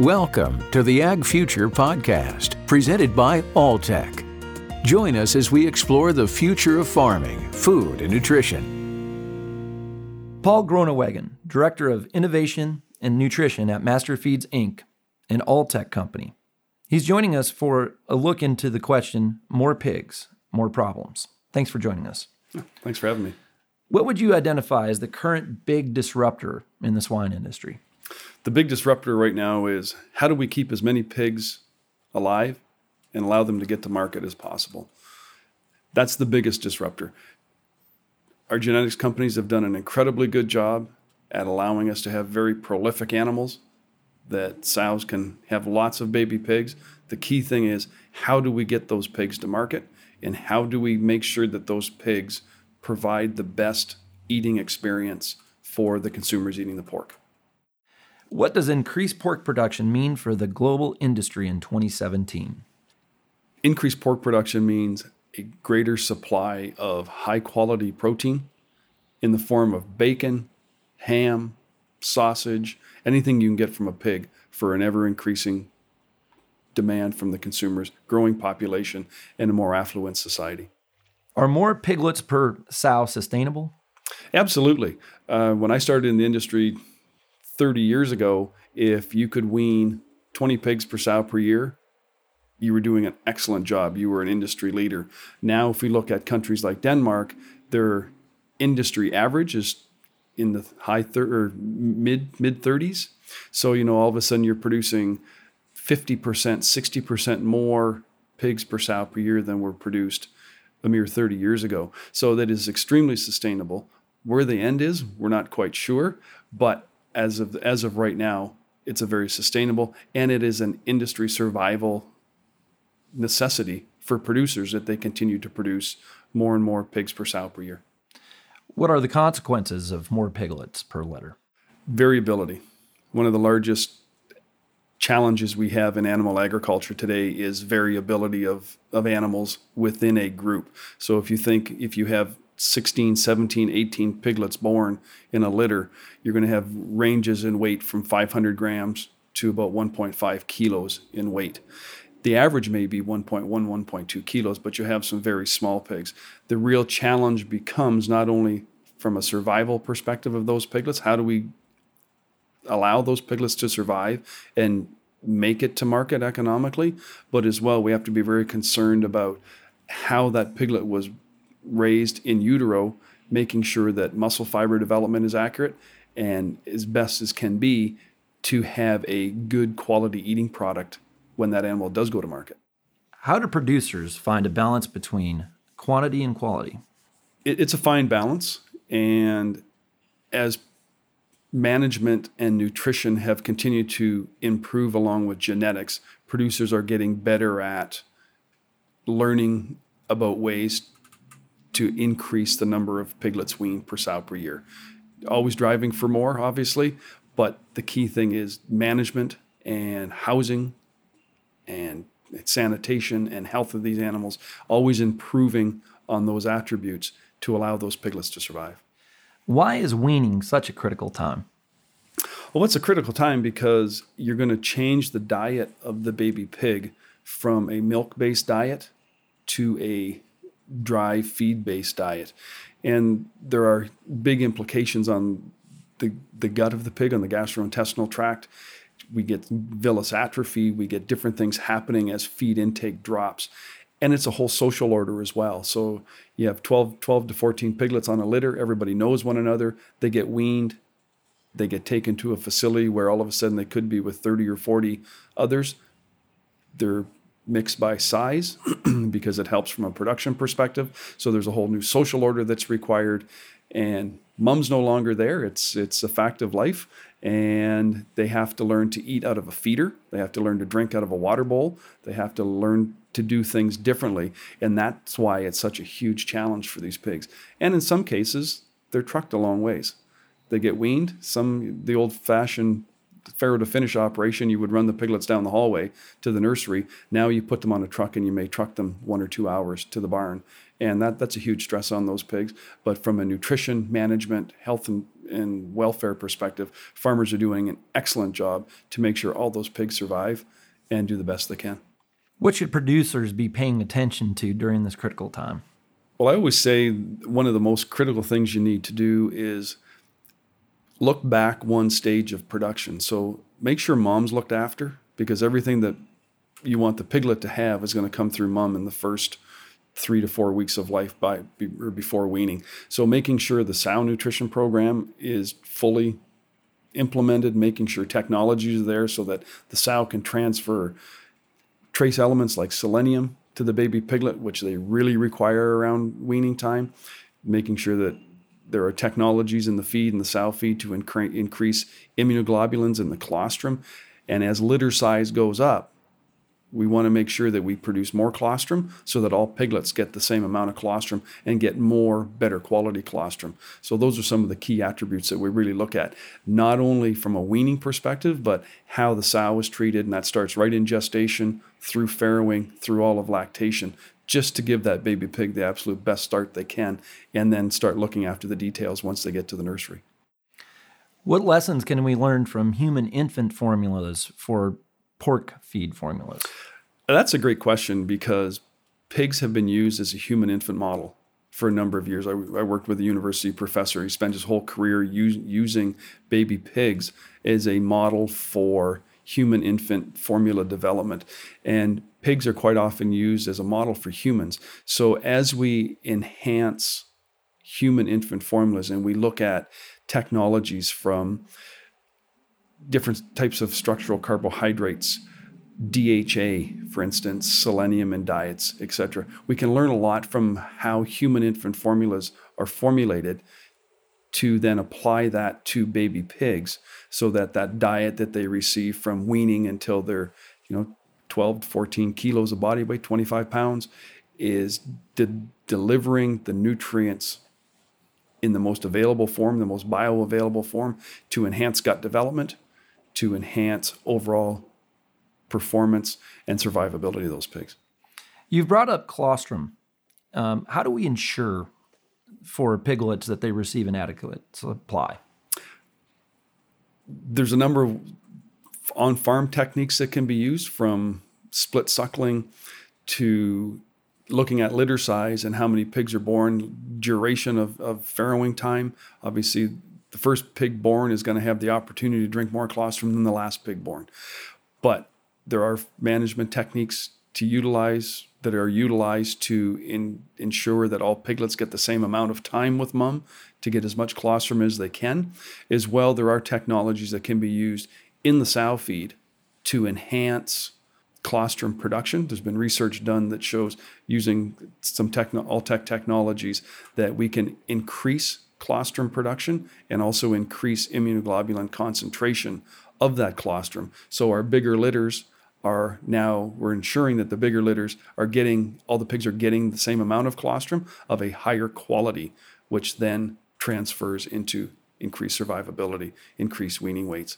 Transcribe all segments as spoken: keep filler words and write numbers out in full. Welcome to the Ag Future Podcast, presented by Alltech. Join us as we explore the future of farming, food, and nutrition. Paul Gronewagen, Director of Innovation and Nutrition at Masterfeeds, Incorporated, an Alltech company. He's joining us for a look into the question, more pigs, more problems. Thanks for joining us. Thanks for having me. What would you identify as the current big disruptor in the swine industry? The big disruptor right now is how do we keep as many pigs alive and allow them to get to market as possible? That's the biggest disruptor. Our genetics companies have done an incredibly good job at allowing us to have very prolific animals, that sows can have lots of baby pigs. The key thing is how do we get those pigs to market and how do we make sure that those pigs provide the best eating experience for the consumers eating the pork? What does increased pork production mean for the global industry in twenty seventeen? Increased pork production means a greater supply of high-quality protein in the form of bacon, ham, sausage, anything you can get from a pig for an ever-increasing demand from the consumers, growing population, and a more affluent society. Are more piglets per sow sustainable? Absolutely. Uh, when I started in the industry thirty years ago, if you could wean twenty pigs per sow per year, you were doing an excellent job. You were an industry leader. Now, if we look at countries like Denmark, their industry average is in the high thir- or mid mid thirties. So, you know, all of a sudden you're producing fifty percent, sixty percent more pigs per sow per year than were produced a mere thirty years ago. So that is extremely sustainable. Where the end is, we're not quite sure, but As of as of right now, it's a very sustainable, and it is an industry survival necessity for producers that they continue to produce more and more pigs per sow per year. What are the consequences of more piglets per litter? Variability. One of the largest challenges we have in animal agriculture today is variability of, of animals within a group. So if you think, if you have sixteen, seventeen, eighteen piglets born in a litter, you're going to have ranges in weight from five hundred grams to about one point five kilos in weight. The average may be one point one, one point two kilos, but you have some very small pigs. The real challenge becomes not only from a survival perspective of those piglets, how do we allow those piglets to survive and make it to market economically, but as well, we have to be very concerned about how that piglet was raised in utero, making sure that muscle fiber development is accurate and as best as can be to have a good quality eating product when that animal does go to market. How do producers find a balance between quantity and quality? It, it's a fine balance. And as management and nutrition have continued to improve along with genetics, producers are getting better at learning about ways to increase the number of piglets weaned per sow per year. Always driving for more, obviously, but the key thing is management and housing and sanitation and health of these animals, always improving on those attributes to allow those piglets to survive. Why is weaning such a critical time? Well, it's a critical time because you're going to change the diet of the baby pig from a milk-based diet to a dry feed-based diet. And there are big implications on the, the gut of the pig, on the gastrointestinal tract. We get villus atrophy, we get different things happening as feed intake drops. And it's a whole social order as well. So you have twelve, twelve to fourteen piglets on a litter, everybody knows one another, they get weaned, they get taken to a facility where all of a sudden they could be with thirty or forty others. They're mixed by size because it helps from a production perspective. So there's a whole new social order that's required, and mom's no longer there. It's it's a fact of life, and they have to learn to eat out of a feeder. They have to learn to drink out of a water bowl. They have to learn to do things differently, and that's why it's such a huge challenge for these pigs. And in some cases, they're trucked a long ways. They get weaned. Some, the old-fashioned pharaoh to finish operation, you would run the piglets down the hallway to the nursery. Now you put them on a truck and you may truck them one or two hours to the barn. And that, that's a huge stress on those pigs. But from a nutrition, management, health, and, and welfare perspective, farmers are doing an excellent job to make sure all those pigs survive and do the best they can. What should producers be paying attention to during this critical time? Well, I always say one of the most critical things you need to do is look back one stage of production. So make sure mom's looked after, because everything that you want the piglet to have is going to come through mom in the first three to four weeks of life by or before weaning. So making sure the sow nutrition program is fully implemented, making sure technology is there so that the sow can transfer trace elements like selenium to the baby piglet, which they really require around weaning time, making sure that there are technologies in the feed and the sow feed to incre- increase immunoglobulins in the colostrum. And as litter size goes up, we want to make sure that we produce more colostrum so that all piglets get the same amount of colostrum and get more better quality colostrum. So those are some of the key attributes that we really look at, not only from a weaning perspective, but how the sow is treated. And that starts right in gestation, through farrowing, through all of lactation, just to give that baby pig the absolute best start they can, and then start looking after the details once they get to the nursery. What lessons can we learn from human infant formulas for pork feed formulas? That's a great question, because pigs have been used as a human infant model for a number of years. I, I worked with a university professor. He spent his whole career use, using baby pigs as a model for human infant formula development. And pigs are quite often used as a model for humans. So as we enhance human infant formulas and we look at technologies from different types of structural carbohydrates, D H A, for instance, selenium in diets, et cetera, we can learn a lot from how human infant formulas are formulated to then apply that to baby pigs, so that that diet that they receive from weaning until they're, you know, twelve to fourteen kilos of body weight, twenty-five pounds, is de- delivering the nutrients in the most available form, the most bioavailable form, to enhance gut development, to enhance overall performance and survivability of those pigs. You've brought up colostrum. Um, how do we ensure for piglets that they receive an adequate supply? There's a number of on-farm techniques that can be used, from split suckling to looking at litter size and how many pigs are born, duration of, of farrowing time. Obviously, the first pig born is going to have the opportunity to drink more colostrum than the last pig born. But there are management techniques to utilize that are utilized to in, ensure that all piglets get the same amount of time with mom to get as much colostrum as they can. As well, there are technologies that can be used in the sow feed to enhance colostrum production. There's been research done that shows, using some techno- Alltech technologies, that we can increase colostrum production and also increase immunoglobulin concentration of that colostrum. So our bigger litters are now, we're ensuring that the bigger litters are getting, all the pigs are getting the same amount of colostrum of a higher quality, which then transfers into increased survivability, increased weaning weights.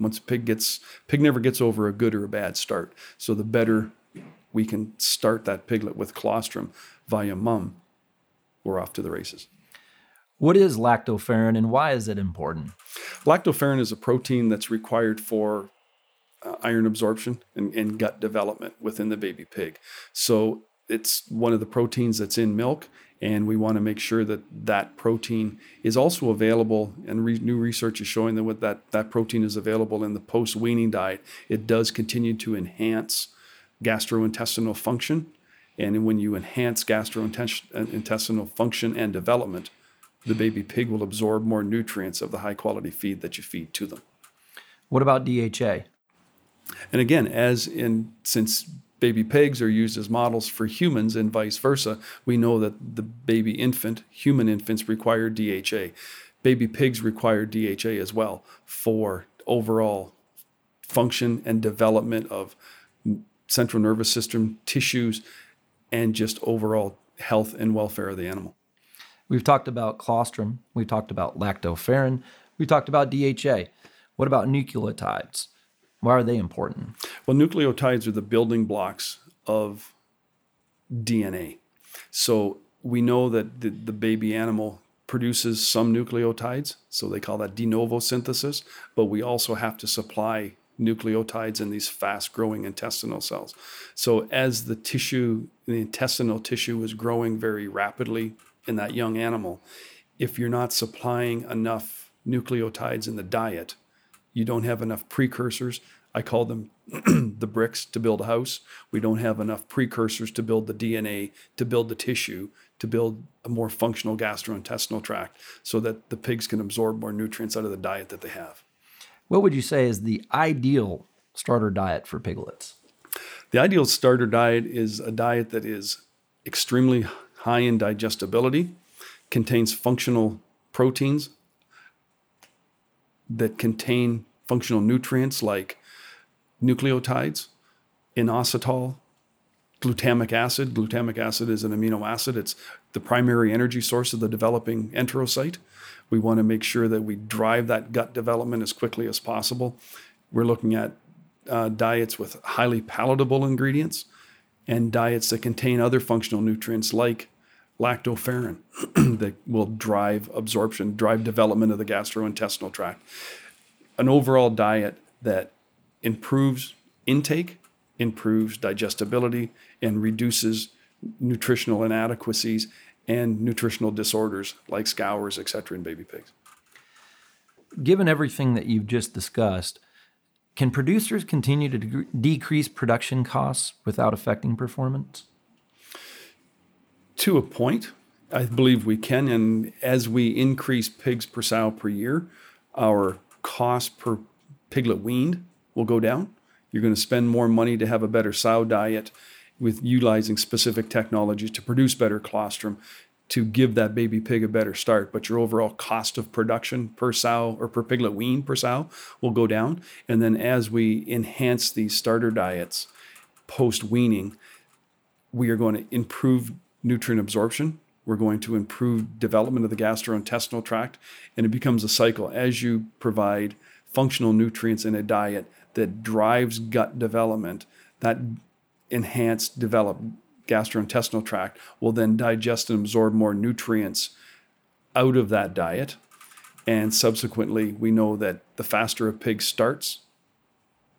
Once a pig gets, pig never gets over a good or a bad start. So the better we can start that piglet with colostrum via mum, we're off to the races. What is lactoferrin and why is it important? Lactoferrin is a protein that's required for uh, iron absorption and, and gut development within the baby pig. So it's one of the proteins that's in milk, and we want to make sure that that protein is also available, and re- new research is showing that with that, that protein is available in the post-weaning diet. It does continue to enhance gastrointestinal function, and when you enhance gastrointestinal function and development, the baby pig will absorb more nutrients of the high-quality feed that you feed to them. What about D H A? And again, as in, since baby pigs are used as models for humans and vice versa, we know that the baby infant, human infants, require D H A. Baby pigs require D H A as well for overall function and development of central nervous system tissues and just overall health and welfare of the animal. We've talked about colostrum. We've talked about lactoferrin. We've talked about D H A. What about nucleotides? Why are they important? Well, nucleotides are the building blocks of D N A. So we know that the, the baby animal produces some nucleotides, so they call that de novo synthesis, but we also have to supply nucleotides in these fast-growing intestinal cells. So as the tissue, the intestinal tissue is growing very rapidly in that young animal, if you're not supplying enough nucleotides in the diet, you don't have enough precursors. I call them the bricks to build a house. We don't have enough precursors to build the D N A, to build the tissue, to build a more functional gastrointestinal tract so that the pigs can absorb more nutrients out of the diet that they have. What would you say is the ideal starter diet for piglets? The ideal starter diet is a diet that is extremely high in digestibility, contains functional proteins that contain functional nutrients like nucleotides, inositol, glutamic acid. Glutamic acid is an amino acid. It's the primary energy source of the developing enterocyte. We want to make sure that we drive that gut development as quickly as possible. We're looking at uh, diets with highly palatable ingredients and diets that contain other functional nutrients like lactoferrin that will drive absorption, drive development of the gastrointestinal tract. An overall diet that improves intake, improves digestibility, and reduces nutritional inadequacies and nutritional disorders like scours, et cetera, in baby pigs. Given everything that you've just discussed, can producers continue to de- decrease production costs without affecting performance? To a point, I believe we can. And as we increase pigs per sow per year, our cost per piglet weaned will go down. You're going to spend more money to have a better sow diet with utilizing specific technologies to produce better colostrum to give that baby pig a better start. But your overall cost of production per sow or per piglet wean per sow will go down. And then as we enhance these starter diets post-weaning, we are going to improve nutrient absorption. We're going to improve development of the gastrointestinal tract. And it becomes a cycle. As you provide functional nutrients in a diet that drives gut development, that enhanced, developed gastrointestinal tract will then digest and absorb more nutrients out of that diet. And subsequently, we know that the faster a pig starts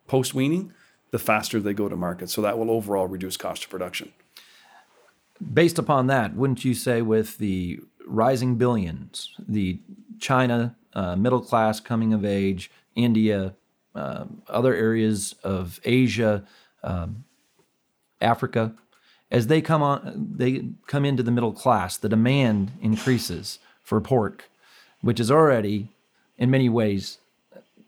post-weaning, the faster they go to market. So that will overall reduce cost of production. Based upon that, wouldn't you say with the rising billions, the China uh, middle class coming of age, India, uh, other areas of Asia, um, Africa, as they come on, they come into the middle class, the demand increases for pork, which is already in many ways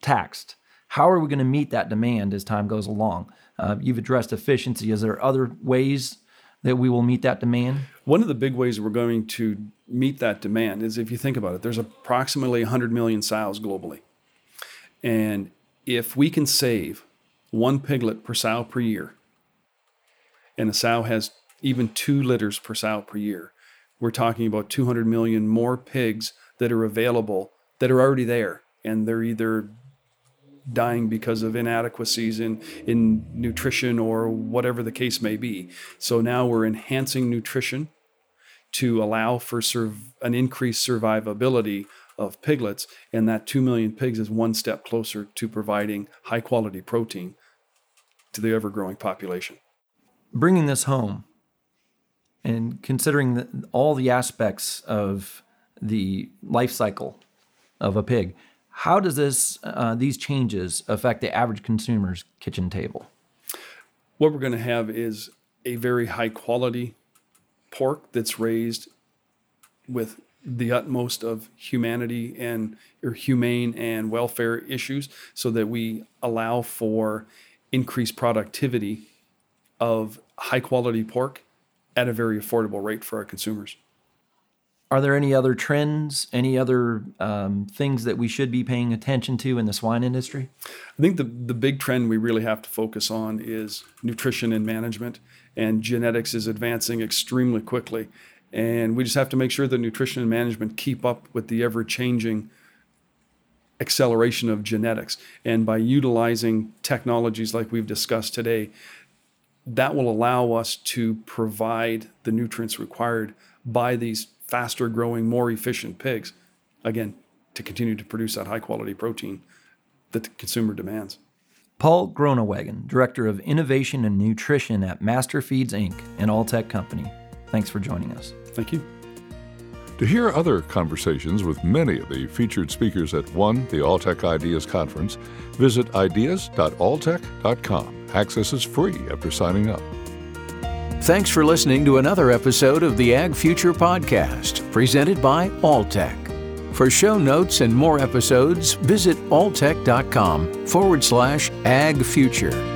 taxed. How are we going to meet that demand as time goes along? Uh, you've addressed efficiency. Is there other ways that we will meet that demand? One of the big ways we're going to meet that demand is, if you think about it, there's approximately one hundred million sows globally. And if we can save one piglet per sow per year, and a sow has even two litters per sow per year, we're talking about two hundred million more pigs that are available, that are already there, and they're either dying because of inadequacies in, in nutrition or whatever the case may be. So now we're enhancing nutrition to allow for serv- an increased survivability of piglets, and that two million pigs is one step closer to providing high-quality protein to the ever-growing population. Bringing this home and considering the, all the aspects of the life cycle of a pig, how does this uh, these changes affect the average consumer's kitchen table? What we're going to have is a very high-quality pork that's raised with the utmost of humanity and or humane and welfare issues, so that we allow for increased productivity of high-quality pork at a very affordable rate for our consumers. Are there any other trends, any other um, things that we should be paying attention to in the swine industry? I think the, the big trend we really have to focus on is nutrition and management, and genetics is advancing extremely quickly. And we just have to make sure that nutrition and management keep up with the ever-changing acceleration of genetics. And by utilizing technologies like we've discussed today, that will allow us to provide the nutrients required by these faster growing, more efficient pigs, again, to continue to produce that high quality protein that the consumer demands. Paul Gronewagen, Director of Innovation and Nutrition at Masterfeeds, Incorporated, an Alltech company. Thanks for joining us. Thank you. To hear other conversations with many of the featured speakers at one, the Alltech Ideas Conference, visit ideas dot alltech dot com. Access is free after signing up. Thanks for listening to another episode of the Ag Future Podcast, presented by Alltech. For show notes and more episodes, visit alltech dot com forward slash ag future.